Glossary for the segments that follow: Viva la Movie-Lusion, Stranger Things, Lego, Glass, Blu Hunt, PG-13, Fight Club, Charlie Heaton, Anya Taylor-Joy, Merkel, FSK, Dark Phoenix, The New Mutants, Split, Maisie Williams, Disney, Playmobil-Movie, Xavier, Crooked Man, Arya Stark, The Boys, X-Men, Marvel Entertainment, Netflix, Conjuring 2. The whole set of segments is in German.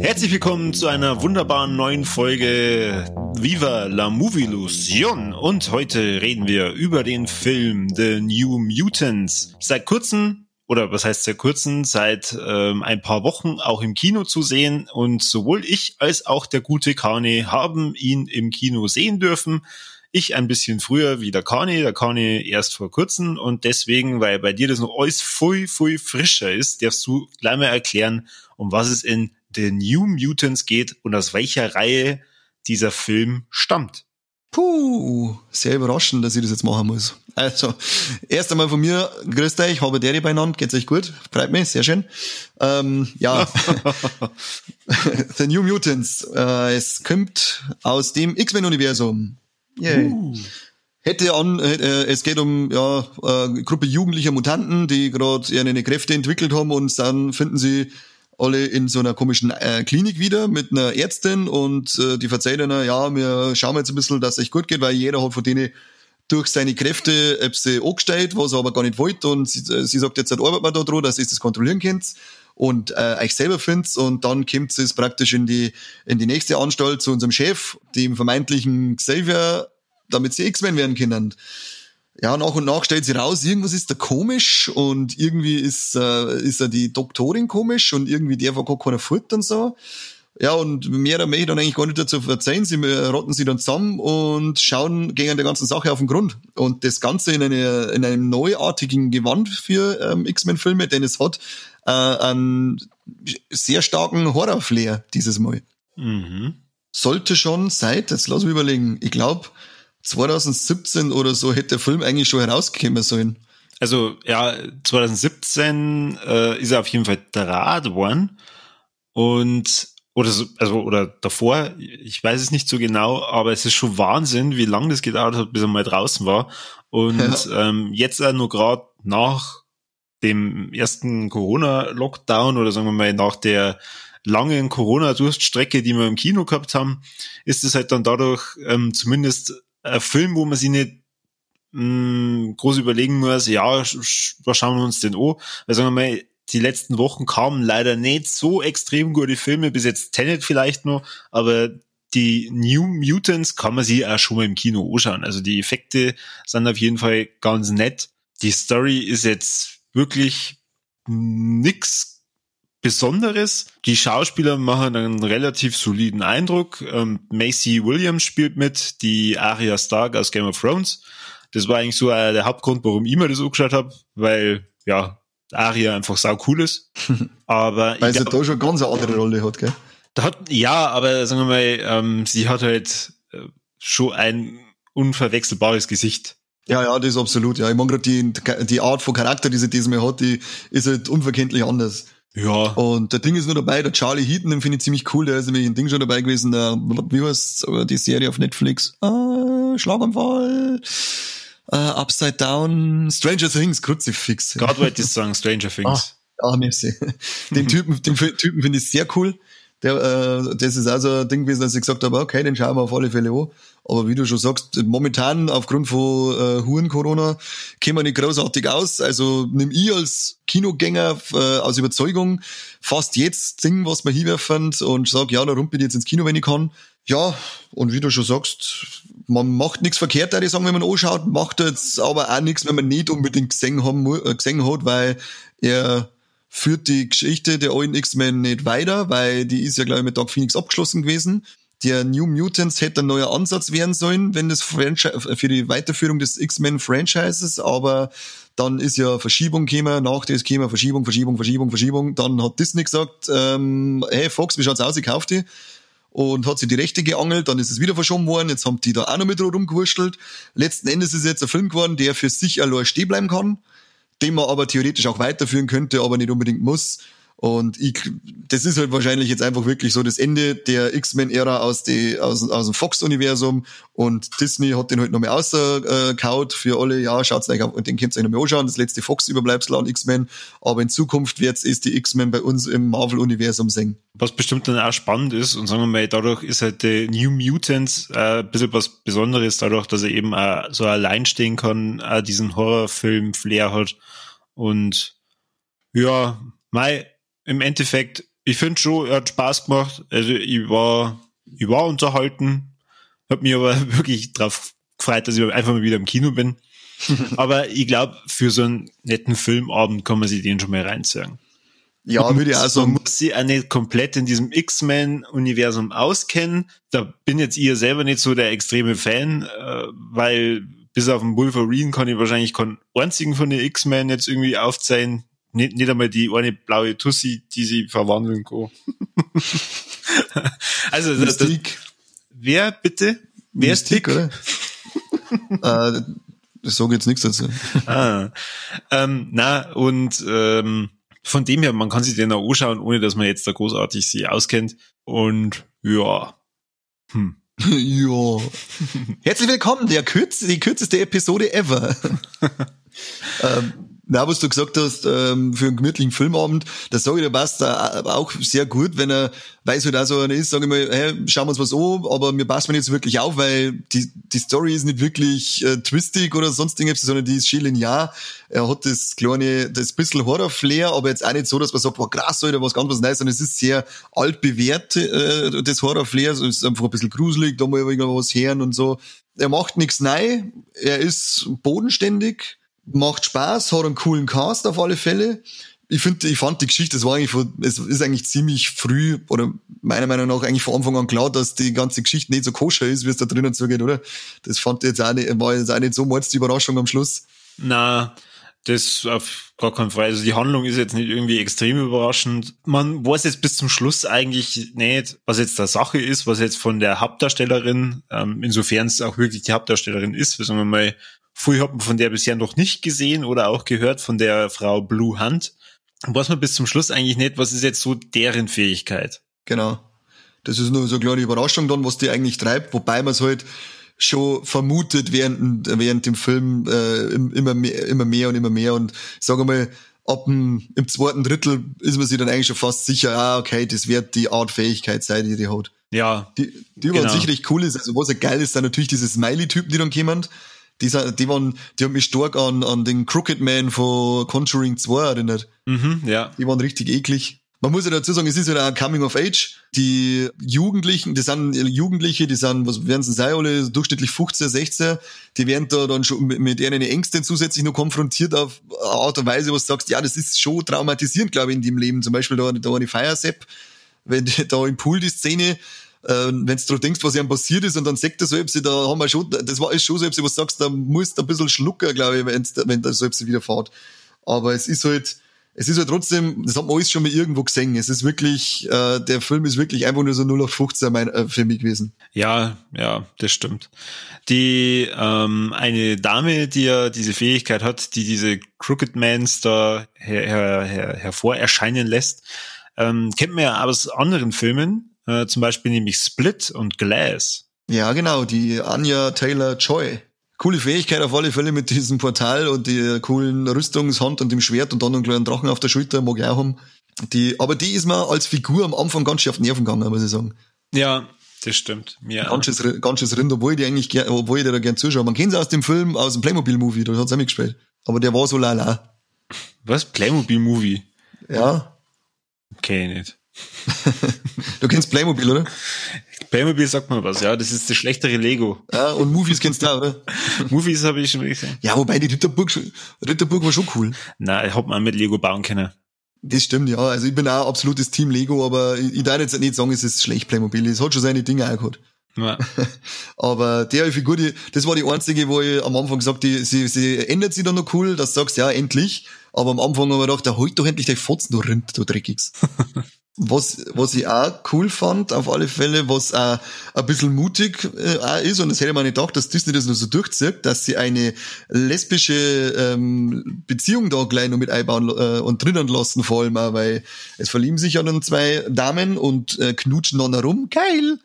Herzlich willkommen zu einer wunderbaren neuen Folge Viva la Movie-Lusion und heute reden wir über den Film The New Mutants. Seit kurzem, oder was heißt seit kurzem, seit ein paar Wochen auch im Kino zu sehen und sowohl ich als auch der gute Kane haben ihn im Kino sehen dürfen. Ich ein bisschen früher wie der Kani erst vor kurzem und deswegen, weil bei dir das noch alles voll frischer ist, darfst du gleich mal erklären, um was es in The New Mutants geht und aus welcher Reihe dieser Film stammt. Puh, sehr überraschend, dass ich das jetzt machen muss. Also, erst einmal von mir, grüßt euch, habe Deri beieinander, geht's euch gut? Freut mich, sehr schön. Ja, The New Mutants, es kommt aus dem X-Men-Universum. Yay. Es geht um Gruppe jugendlicher Mutanten, die gerade ihre Kräfte entwickelt haben und dann finden sie alle in so einer komischen Klinik wieder mit einer Ärztin und die verzeiht ihnen, ja, wir schauen jetzt ein bisschen, dass es euch gut geht, weil jeder hat von denen durch seine Kräfte sie angestellt, was er aber gar nicht wollte und sie sagt, jetzt arbeitet man da dran, dass ihr das kontrollieren könnt und euch selber findet und dann kommt es praktisch in die nächste Anstalt zu unserem Chef, dem vermeintlichen Xavier, damit sie X-Men werden können. Ja, nach und nach stellt sie raus, irgendwas ist da komisch und irgendwie ist da die Doktorin komisch und irgendwie der war gar keiner fort und so. Ja, und mehr möchte ich dann eigentlich gar nicht dazu erzählen. Sie rotten sie dann zusammen und schauen gegen der ganzen Sache auf den Grund. Und das Ganze in einem neuartigen Gewand für X-Men-Filme, denn es hat einen sehr starken Horror-Flair dieses Mal. Mhm. Sollte schon seit, jetzt lass mich überlegen, ich glaube 2017 oder so hätte der Film eigentlich schon herausgekommen sollen. Also ja, 2017 ist er auf jeden Fall draht worden und oder davor, ich weiß es nicht so genau, aber es ist schon Wahnsinn, wie lange das gedauert hat, bis er mal draußen war und ja. Jetzt auch nur gerade nach dem ersten Corona-Lockdown oder sagen wir mal nach der langen Corona-Durststrecke, die wir im Kino gehabt haben, ist es halt dann dadurch zumindest ein Film, wo man sich nicht groß überlegen muss, ja, was schauen wir uns denn an? Weil sagen wir mal, die letzten Wochen kamen leider nicht so extrem gute Filme, bis jetzt Tenet vielleicht noch, aber die New Mutants kann man sich auch schon mal im Kino anschauen. Also die Effekte sind auf jeden Fall ganz nett. Die Story ist jetzt wirklich nix Besonderes. Die Schauspieler machen einen relativ soliden Eindruck. Maisie Williams spielt mit, die Arya Stark aus Game of Thrones. Das war eigentlich so der Hauptgrund, warum ich mir das angeschaut habe, weil, ja, Arya einfach sau cool ist. Aber weil sie da schon ganz eine andere Rolle hat, gell? Ja, aber sagen wir mal, sie hat halt schon ein unverwechselbares Gesicht. Ja, das ist absolut. Ja, ich meine gerade die Art von Charakter, die sie diesmal hat, die ist halt unverkenntlich anders. Ja. Und der Ding ist nur dabei, der Charlie Heaton, den finde ich ziemlich cool, der ist nämlich ein Ding schon dabei gewesen, wie heißt die Serie auf Netflix? Schlaganfall, Upside Down, Stranger Things, Kruzifix. Gerade wollte ich sagen, Stranger Things. Ah, merci. Den Typen finde ich sehr cool. Das ist auch so ein Ding gewesen, dass ich gesagt habe, okay, den schauen wir auf alle Fälle an. Aber wie du schon sagst, momentan aufgrund von Huren-Corona kämen wir nicht großartig aus. Also nimm ich als Kinogänger aus Überzeugung fast jetzt Ding, was wir hinwerfen und sag, ja, da rumpel ich jetzt ins Kino, wenn ich kann. Ja, und wie du schon sagst, man macht nichts verkehrt, würde ich sagen, wenn man anschaut, macht jetzt aber auch nichts, wenn man nicht unbedingt gesehen hat, weil er führt die Geschichte der alten X-Men nicht weiter, weil die ist ja, glaube ich, mit Dark Phoenix abgeschlossen gewesen. Der New Mutants hätte ein neuer Ansatz werden sollen, wenn das für die Weiterführung des X-Men-Franchises, aber dann ist ja Verschiebung gekommen, nach das gekommen, Verschiebung. Dann hat Disney gesagt, hey Fox, wie schaut's aus, ich kauf die. Und hat sie die Rechte geangelt, dann ist es wieder verschoben worden, jetzt haben die da auch noch mit rumgewurschtelt. Letzten Endes ist es jetzt ein Film geworden, der für sich allein stehen bleiben kann, den man aber theoretisch auch weiterführen könnte, aber nicht unbedingt muss. Und das ist halt wahrscheinlich jetzt einfach wirklich so das Ende der X-Men-Ära aus dem Fox-Universum. Und Disney hat den halt nochmal ausgekaut für alle. Ja, schaut's euch auf, den könnt ihr euch nochmal anschauen. Das letzte Fox-Überbleibsel an X-Men. Aber in Zukunft wird's erst die X-Men bei uns im Marvel-Universum sehen. Was bestimmt dann auch spannend ist. Und sagen wir mal, dadurch ist halt die New Mutants ein bisschen was Besonderes. Dadurch, dass er eben so allein stehen kann, diesen Horrorfilm-Flair hat. Und ja, im Endeffekt, ich finde schon, er hat Spaß gemacht. Also ich war unterhalten, habe mich aber wirklich drauf gefreut, dass ich einfach mal wieder im Kino bin. Aber ich glaube, für so einen netten Filmabend kann man sich den schon mal reinziehen. Ja, würde ich auch sagen. Man muss sich auch nicht komplett in diesem X-Men-Universum auskennen. Da bin jetzt ich selber nicht so der extreme Fan, weil bis auf den Wolverine kann ich wahrscheinlich keinen einzigen von den X-Men jetzt irgendwie aufzeigen. Nicht einmal die eine blaue Tussi, die sie verwandeln kann. Also, Mystique. Wer bitte? Wer Mystique, ist dick? Oder? Ich sage jetzt nichts dazu. Von dem her, man kann sich den auch anschauen, ohne dass man jetzt da großartig sie auskennt. Und ja. Ja. Herzlich willkommen, die kürzeste Episode ever. Na, was du gesagt hast, für einen gemütlichen Filmabend, das sage ich, der passt auch sehr gut, wenn er, weil es halt auch so einer ist, sage ich mal, hey, schauen wir uns was an, aber mir passt man nicht so wirklich auf, weil die Story ist nicht wirklich twistig oder sonst irgendwas, sondern die ist schön linear. Er hat das bisschen Horror-Flair, aber jetzt auch nicht so, dass man sagt, boah, krass, oder was ganz was Neues, sondern es ist sehr altbewährt, das Horror-Flair, es ist einfach ein bisschen gruselig, da mal irgendwas hören und so. Er macht nichts neu, er ist bodenständig, macht Spaß, hat einen coolen Cast auf alle Fälle. Ich fand die Geschichte, es ist eigentlich ziemlich früh, oder meiner Meinung nach eigentlich von Anfang an klar, dass die ganze Geschichte nicht so koscher ist, wie es da drinnen zugeht, oder? Das fand ich jetzt auch nicht, war jetzt auch nicht so die Überraschung am Schluss. Na, das auf gar keinen Fall. Also die Handlung ist jetzt nicht irgendwie extrem überraschend. Man weiß jetzt bis zum Schluss eigentlich nicht, was jetzt da Sache ist, was jetzt von der Hauptdarstellerin, insofern es auch wirklich die Hauptdarstellerin ist, sagen wir mal, vorher hat man von der bisher noch nicht gesehen oder auch gehört von der Frau Blu Hunt. Weiß man bis zum Schluss eigentlich nicht, was ist jetzt so deren Fähigkeit? Genau. Das ist nur so eine kleine Überraschung dann, was die eigentlich treibt, wobei man es halt schon vermutet während dem Film immer mehr und ich sage mal, im zweiten Drittel ist man sich dann eigentlich schon fast sicher, okay, das wird die Art Fähigkeit sein, die hat. Ja. Die genau. Überhaupt sicherlich cool ist, also was ja geil ist, sind natürlich diese Smiley-Typen, die dann kommen. Die haben mich stark an den Crooked Man von Conjuring 2 erinnert. Mhm, ja. Die waren richtig eklig. Man muss ja dazu sagen, es ist ja ein Coming of Age. Die Jugendlichen, was werden sie sein, alle durchschnittlich 15, 16, die werden da dann schon mit ihren Ängsten zusätzlich noch konfrontiert auf eine Art und Weise, wo du sagst, ja, das ist schon traumatisierend, glaube ich, in dem Leben. Zum Beispiel da eine Fire-Sepp, wenn da im Pool die Szene, wenn du denkst, was ihm passiert ist, und dann sagt er selbst, da haben wir schon, das war alles schon selbst, was du sagst, da musst du ein bisschen schlucken, glaube ich, wenn der selbst wieder fährt. Aber es ist halt trotzdem, das hat man alles schon mal irgendwo gesehen. Es ist wirklich, der Film ist wirklich einfach nur so 0815 für mich gewesen. Ja, das stimmt. Die, eine Dame, die ja diese Fähigkeit hat, die diese Crooked Mans da hervor erscheinen lässt, kennt man ja aus anderen Filmen. Zum Beispiel nämlich Split und Glass. Ja, genau, die Anya Taylor-Joy. Coole Fähigkeit auf alle Fälle mit diesem Portal und der coolen Rüstungshand und dem Schwert und dann einen kleinen Drachen auf der Schulter, mag ich auch haben. Aber die ist mir als Figur am Anfang ganz schön auf den Nerven gegangen, muss ich sagen. Ja, das stimmt. Ja. Ganzes Rind, obwohl ich dir da gern zuschaue. Man kennt sie aus dem Film, aus dem Playmobil-Movie, da hat sie auch mitgespielt. Aber der war so lala. Was? Playmobil-Movie? Ja. Okay, nicht. Du kennst Playmobil, oder? Playmobil sagt man was, ja, das ist das schlechtere Lego. Ja, und Movies kennst du auch, oder? Movies habe ich schon gesehen. Ja, wobei die Ritterburg war schon cool. Nein, ich hab mal mit Lego bauen können. Das stimmt, ja, also ich bin auch absolutes Team Lego, aber ich darf jetzt nicht sagen, es ist schlecht Playmobil, es hat schon seine Dinge auch gehabt. Ja. Aber der Figur, das war die einzige, wo ich am Anfang gesagt habe, sie ändert sich dann noch cool, dass du sagst, ja, endlich. Aber am Anfang haben wir gedacht, halt doch endlich dein Fotzen, du Rind, du Dreckigs. Was ich auch cool fand, auf alle Fälle, was auch ein bisschen mutig auch ist, und das hätte man nicht gedacht, dass Disney das nur so durchzieht, dass sie eine lesbische Beziehung da gleich noch mit einbauen und drinnen lassen, vor allem auch, weil es verlieben sich ja dann zwei Damen und knutschen dann herum. Geil!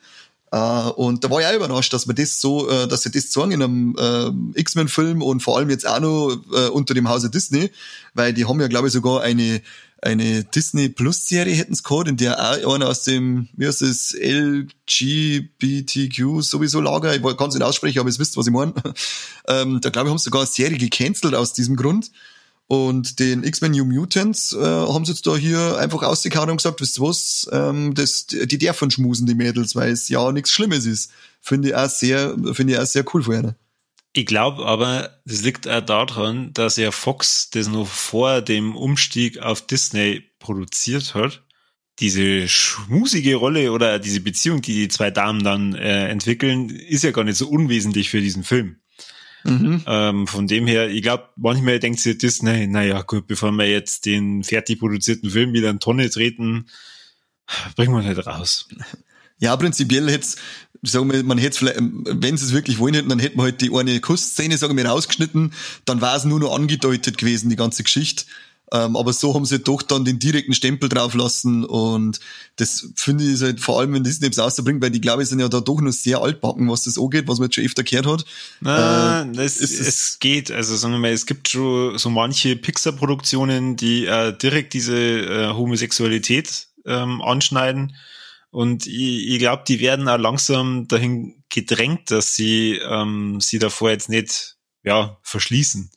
Und da war ich auch überrascht, dass man das so, dass sie das zeigen in einem X-Men-Film und vor allem jetzt auch noch unter dem Hause Disney, weil die haben ja, glaube ich, sogar eine Disney-Plus-Serie hätten sie gehabt, in der auch einer aus dem, wie heißt das, LGBTQ sowieso Lager, ich kann es nicht aussprechen, aber ihr wisst, was ich meine. Da, glaube ich, haben sie sogar eine Serie gecancelt aus diesem Grund. Und den X-Men New Mutants haben sie jetzt da hier einfach ausgehauen und gesagt, wisst ihr was, die dürfen schmusen, die Mädels, weil es ja nichts Schlimmes ist. Finde ich auch sehr cool von ihnen. Ich glaube aber, das liegt auch daran, dass ja Fox das noch vor dem Umstieg auf Disney produziert hat. Diese schmusige Rolle oder diese Beziehung, die die zwei Damen dann entwickeln, ist ja gar nicht so unwesentlich für diesen Film. Mhm. Von dem her, ich glaube, manchmal denkt sich Disney, naja gut, bevor wir jetzt den fertig produzierten Film wieder in Tonne treten, bringen wir nicht raus. Ja, prinzipiell hätt's, sagen wir, man hätt's vielleicht, wenn sie es wirklich wollen hätten, dann hätten wir halt die eine Kussszene, sagen wir, rausgeschnitten, dann war es nur noch angedeutet gewesen, die ganze Geschichte. Aber so haben sie doch dann den direkten Stempel drauf lassen, und das finde ich halt vor allem, wenn Disney es rausbringt, weil die, glaube ich, sind ja da doch noch sehr altbacken, was das angeht, was man jetzt schon öfter gehört hat. Es geht, also sagen wir mal, es gibt schon so manche Pixar-Produktionen, die direkt diese Homosexualität anschneiden, und ich glaube, die werden auch langsam dahin gedrängt, dass sie davor jetzt nicht verschließen.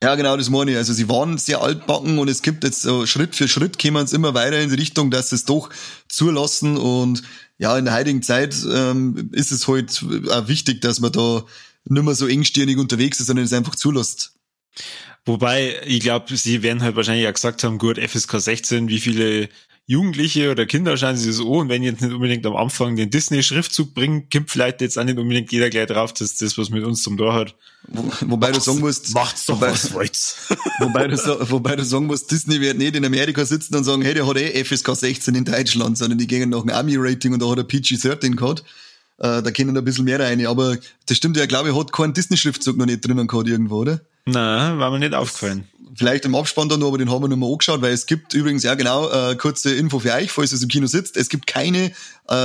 Ja, genau, das meine ich. Also sie waren sehr altbacken, und es gibt jetzt so Schritt für Schritt, kämen es immer weiter in die Richtung, dass sie es doch zulassen, und ja, in der heutigen Zeit ist es halt auch wichtig, dass man da nicht mehr so engstirnig unterwegs ist, sondern es einfach zulässt. Wobei, ich glaube, sie werden halt wahrscheinlich auch gesagt haben, gut, FSK 16, wie viele Jugendliche oder Kinder schauen sie das an, und wenn jetzt nicht unbedingt am Anfang den Disney-Schriftzug bringen, kommt vielleicht jetzt auch nicht unbedingt jeder gleich drauf, dass das was mit uns zum Tor hat. Wobei du sagen musst, macht's doch, was wollt's. Wobei du sagen musst, Disney wird nicht in Amerika sitzen und sagen, hey, der hat eh FSK 16 in Deutschland, sondern die gehen nach einem Army-Rating, und da hat er PG-13 gehabt. Da können da ein bisschen mehr rein, aber das stimmt ja, glaube ich, hat keinen Disney-Schriftzug noch nicht drinnen gehabt irgendwo, oder? Nein, war mir nicht aufgefallen. Vielleicht im Abspann dann noch, aber den haben wir noch mal angeschaut, weil es gibt übrigens, ja genau, kurze Info für euch, falls ihr im Kino sitzt, es gibt keine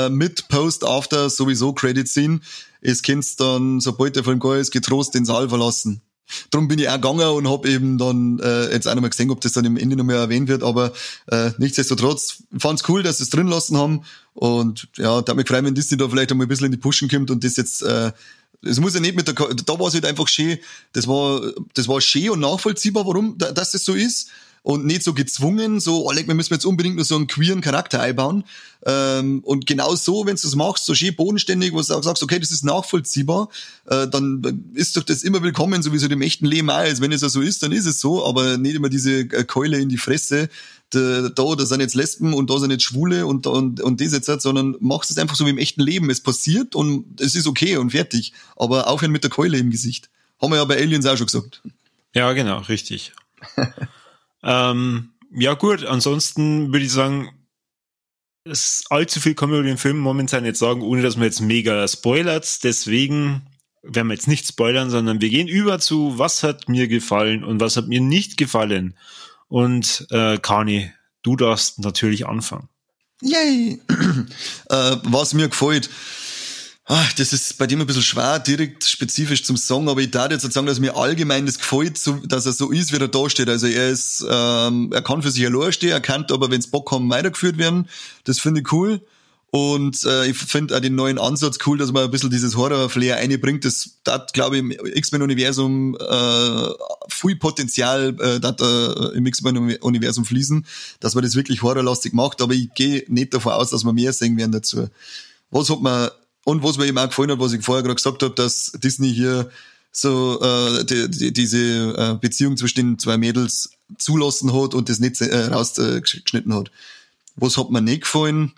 mit, Post, After, sowieso Credit-Scene. Ihr könnt dann, sobald der Film geil ist, getrost den Saal verlassen. Drum bin ich auch gegangen und habe eben dann jetzt auch noch mal gesehen, ob das dann im Ende noch mal erwähnt wird, aber nichtsdestotrotz fand's cool, dass sie es drin lassen haben, und ja, da hat mich gefreut, wenn Disney da vielleicht einmal ein bisschen in die Pushen kommt und das jetzt... Es muss ja nicht mit der, da war es halt einfach schön, das war schön und nachvollziehbar, warum, dass es so ist, und nicht so gezwungen, so, Alec, wir müssen jetzt unbedingt nur so einen queeren Charakter einbauen, und genau so, wenn du es machst, so schön bodenständig, wo du auch sagst, okay, das ist nachvollziehbar, dann ist doch das immer willkommen, so wie es halt im echten Leben auch ist. Wenn es ja so ist, dann ist es so, aber nicht immer diese Keule in die Fresse, da sind jetzt Lesben und da sind jetzt Schwule und das jetzt, sondern machst es einfach so wie im echten Leben. Es passiert und es ist okay und fertig. Aber aufhören mit der Keule im Gesicht. Haben wir ja bei Aliens auch schon gesagt. Ja, genau, richtig. Ja gut, ansonsten würde ich sagen, allzu viel kann man über den Film momentan nicht sagen, ohne dass man jetzt mega spoilert. Deswegen werden wir jetzt nicht spoilern, sondern wir gehen über zu, was hat mir gefallen und was hat mir nicht gefallen. Und Kani, du darfst natürlich anfangen. Yay! Was mir gefällt, das ist bei dem ein bisschen schwer, direkt spezifisch zum Song, aber ich darf jetzt sagen, dass mir allgemein das gefällt, so, dass er so ist, wie er da steht. Also er ist, er kann für sich allein stehen, er kann aber, wenn es Bock haben, weitergeführt werden. Das finde ich cool. Und ich finde auch den neuen Ansatz cool, dass man ein bisschen dieses Horror-Flair einbringt. Das hat, glaube ich, im X-Men-Universum viel Potenzial im X-Men-Universum fließen, dass man das wirklich horrorlastig macht. Aber ich gehe nicht davon aus, dass wir mehr sehen werden dazu. Was mir eben auch gefallen hat, was ich vorher gerade gesagt habe, dass Disney hier so diese Beziehung zwischen den zwei Mädels zulassen hat und das nicht rausgeschnitten hat. Was hat mir nicht gefallen?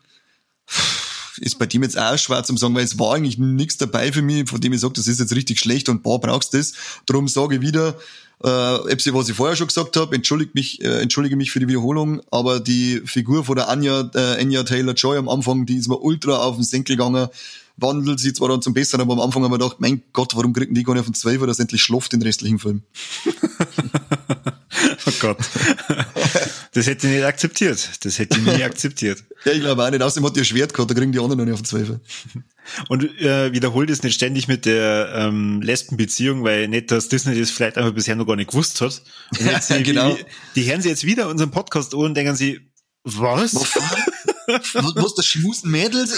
ist bei dem jetzt auch schwer zu sagen, weil es war eigentlich nichts dabei für mich, von dem ich sage, das ist jetzt richtig schlecht und boah, brauchst du das. Darum sage ich wieder, was ich vorher schon gesagt habe, entschuldige mich für die Wiederholung, aber die Figur von der Anya Taylor-Joy am Anfang, die ist mir ultra auf den Senkel gegangen, wandelt sie zwar dann zum Besseren, aber am Anfang haben wir gedacht, mein Gott, warum kriegen die gar nicht auf den 12er, dass endlich schlaft den restlichen Film. Oh Gott. Das hätte ich nicht akzeptiert. Ja, ich glaube auch nicht. Außerdem hat die ein Schwert gehabt, da kriegen die anderen noch nicht auf den 12er. Und wiederholt es nicht ständig mit der Lesbenbeziehung, weil nicht, dass Disney das vielleicht einfach bisher noch gar nicht gewusst hat. Und jetzt ja, genau. Die hören sie jetzt wieder unseren Podcast an und denken sie, was? Was, das schmusen Mädels?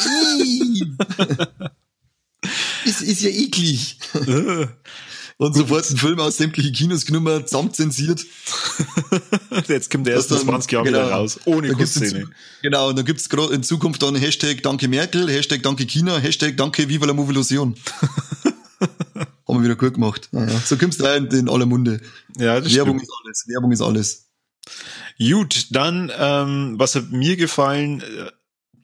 Ist ja eklig. Und sofort einen Film aus sämtlichen Kinos genommen, zusammenzensiert. Jetzt kommt der erst nach 20 Jahren wieder raus, ohne Kusszene. Genau, und dann gibt's in Zukunft dann Hashtag Danke Merkel, Hashtag Danke China, Hashtag Danke Viva la Movie-Lusion. Haben wir wieder gut gemacht. Naja, so kommst du rein in aller Munde. Ja, das Werbung stimmt. Werbung ist alles. Gut, dann, was hat mir gefallen,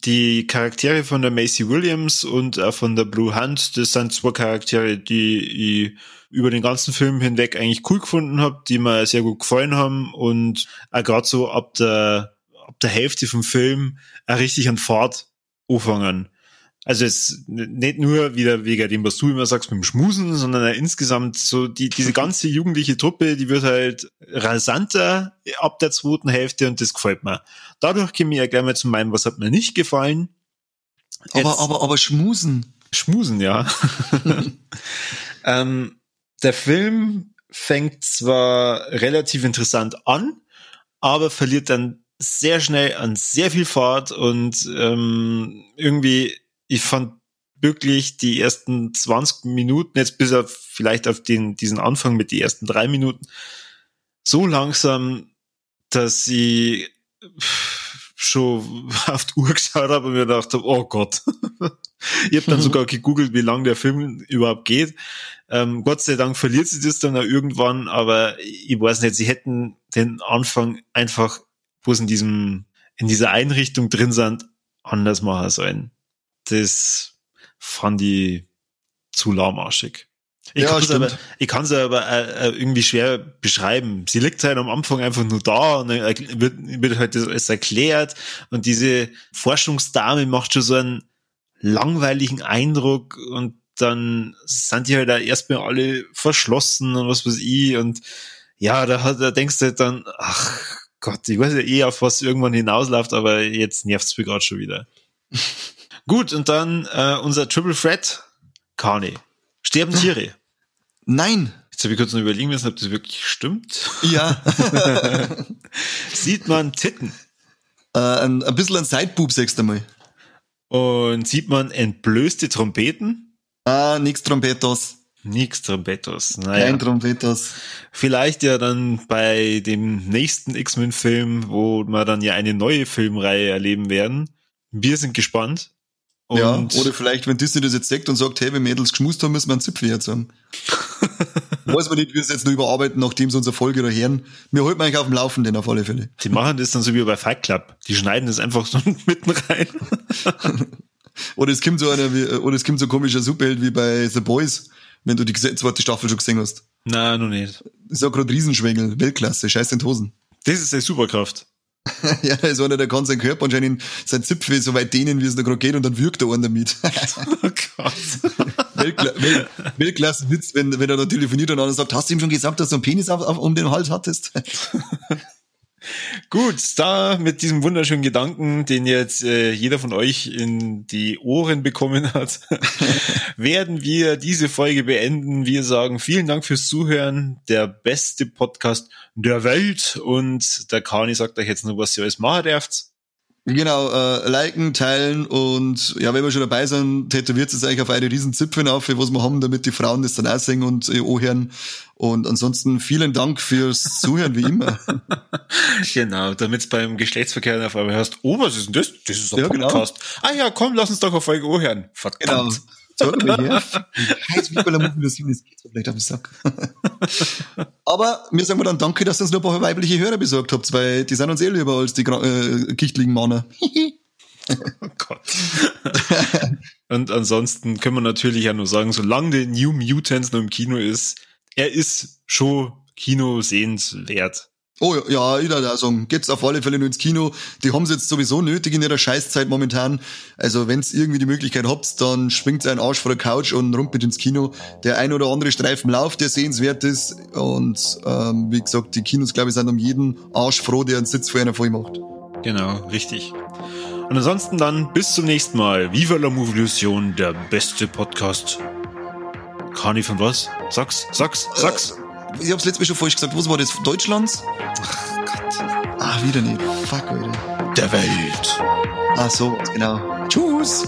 die Charaktere von der Maisie Williams und auch von der Blu Hunt, das sind zwei Charaktere, die ich über den ganzen Film hinweg eigentlich cool gefunden habe, die mir sehr gut gefallen haben und auch gerade so ab der Hälfte vom Film auch richtig an Fahrt anfangen. Also jetzt nicht nur wieder wegen dem, was du immer sagst, mit dem Schmusen, sondern auch insgesamt so diese ganze jugendliche Truppe, die wird halt rasanter ab der zweiten Hälfte und das gefällt mir. Dadurch komme ich ja gleich mal zu meinem, was hat mir nicht gefallen. Aber Schmusen. Schmusen, ja. Der Film fängt zwar relativ interessant an, aber verliert dann sehr schnell an sehr viel Fahrt und irgendwie... Ich fand wirklich die ersten 20 Minuten, jetzt bis auf vielleicht auf diesen Anfang mit den ersten 3 Minuten, so langsam, dass ich schon auf die Uhr geschaut habe und mir gedacht habe, oh Gott. Ich habe dann sogar gegoogelt, wie lang der Film überhaupt geht. Gott sei Dank verliert sie das dann auch irgendwann, aber ich weiß nicht, sie hätten den Anfang einfach, wo sie in dieser Einrichtung drin sind, anders machen sollen. Das fand ich zu lahmarschig. Ich kann es aber irgendwie schwer beschreiben. Sie liegt halt am Anfang einfach nur da und dann wird halt das erklärt und diese Forschungsdame macht schon so einen langweiligen Eindruck und dann sind die halt auch erstmal alle verschlossen und was weiß ich und ja, da denkst du halt dann, ach Gott, ich weiß ja eh, auf was irgendwann hinausläuft, aber jetzt nervt's mich gerade schon wieder. Gut, und dann unser Triple Threat, Carney. Sterben Tiere? Nein. Jetzt habe ich kurz noch überlegen müssen, ob das wirklich stimmt. Ja. Sieht man Titten? Ein bisschen ein Sideboob, sagst du mal. Und sieht man entblößte Trompeten? Ah, nix Trompetos. Naja. Kein Trompetos. Vielleicht ja dann bei dem nächsten X-Men-Film, wo wir dann ja eine neue Filmreihe erleben werden. Wir sind gespannt. Und ja, oder vielleicht, wenn Disney das jetzt sagt und sagt, hey, wenn Mädels geschmust haben, müssen wir einen Zipfel jetzt haben. Weiß man nicht, wir es jetzt nur überarbeiten, nachdem sie unsere Folge da hören. Wir halten eigentlich auf dem Laufenden auf alle Fälle. Die machen das dann so wie bei Fight Club. Die schneiden das einfach so mitten rein. Oder es kommt so ein komischer Superheld wie bei The Boys, wenn du die zweite Staffel schon gesehen hast. Nein, noch nicht. Das ist auch gerade Riesenschwengel, Weltklasse, scheiß in die Hosen. Das ist eine Superkraft. Ja, da ist einer, der kann seinen Körper anscheinend, sein Zipfel so weit dehnen, wie es da gerade geht, und dann wirkt der einen damit. Oh Gott. Weltklasse-Witz, wenn er da telefoniert und einer sagt, hast du ihm schon gesagt, dass du einen Penis um den Hals hattest? Gut, da mit diesem wunderschönen Gedanken, den jetzt jeder von euch in die Ohren bekommen hat, werden wir diese Folge beenden. Wir sagen vielen Dank fürs Zuhören, der beste Podcast der Welt, und der Kani sagt euch jetzt noch, was ihr alles machen dürft. Genau, liken, teilen und ja, wenn wir schon dabei sind, tätowiert es euch auf eine riesen Zipfeln auf, was wir haben, damit die Frauen das dann auch singen und anhören. Und ansonsten vielen Dank fürs Zuhören, wie immer. Genau, damit beim Geschlechtsverkehr auf einmal hörst, oh, was ist denn das? Das ist ein Podcast. Genau. Ah ja, komm, lass uns doch auf Folge anhören. Verdammt. Genau. Scheiß wie bei der Movie-Lusion, das geht so vielleicht auf den Sack. Aber wir sagen dann danke, dass ihr uns noch ein paar weibliche Hörer besorgt habt, weil die sind uns eh lieber als die gichtligen Männer. Oh Gott. Und ansonsten können wir natürlich ja nur sagen, solange der New Mutants noch im Kino ist, er ist schon kinosehenswert. Oh ja, ich würde auch sagen, geht's auf alle Fälle nur ins Kino. Die haben's jetzt sowieso nötig in ihrer Scheißzeit momentan. Also wenn's irgendwie die Möglichkeit habt, dann schwingt einen Arsch vor der Couch und rumpelt ins Kino. Der ein oder andere Streifen läuft, der sehenswert ist. Und wie gesagt, die Kinos, glaube ich, sind um jeden Arsch froh, der einen Sitz vor einer voll macht. Genau, richtig. Und ansonsten dann bis zum nächsten Mal. Viva la Movie-Lusion, der beste Podcast. Kani von was? Sag's. Ich hab's letztes Mal schon falsch gesagt. Was war das? Deutschlands? Ach Gott. Ah, wieder nicht. Fuck, Alter. Der Welt. Ach so, genau. Tschüss.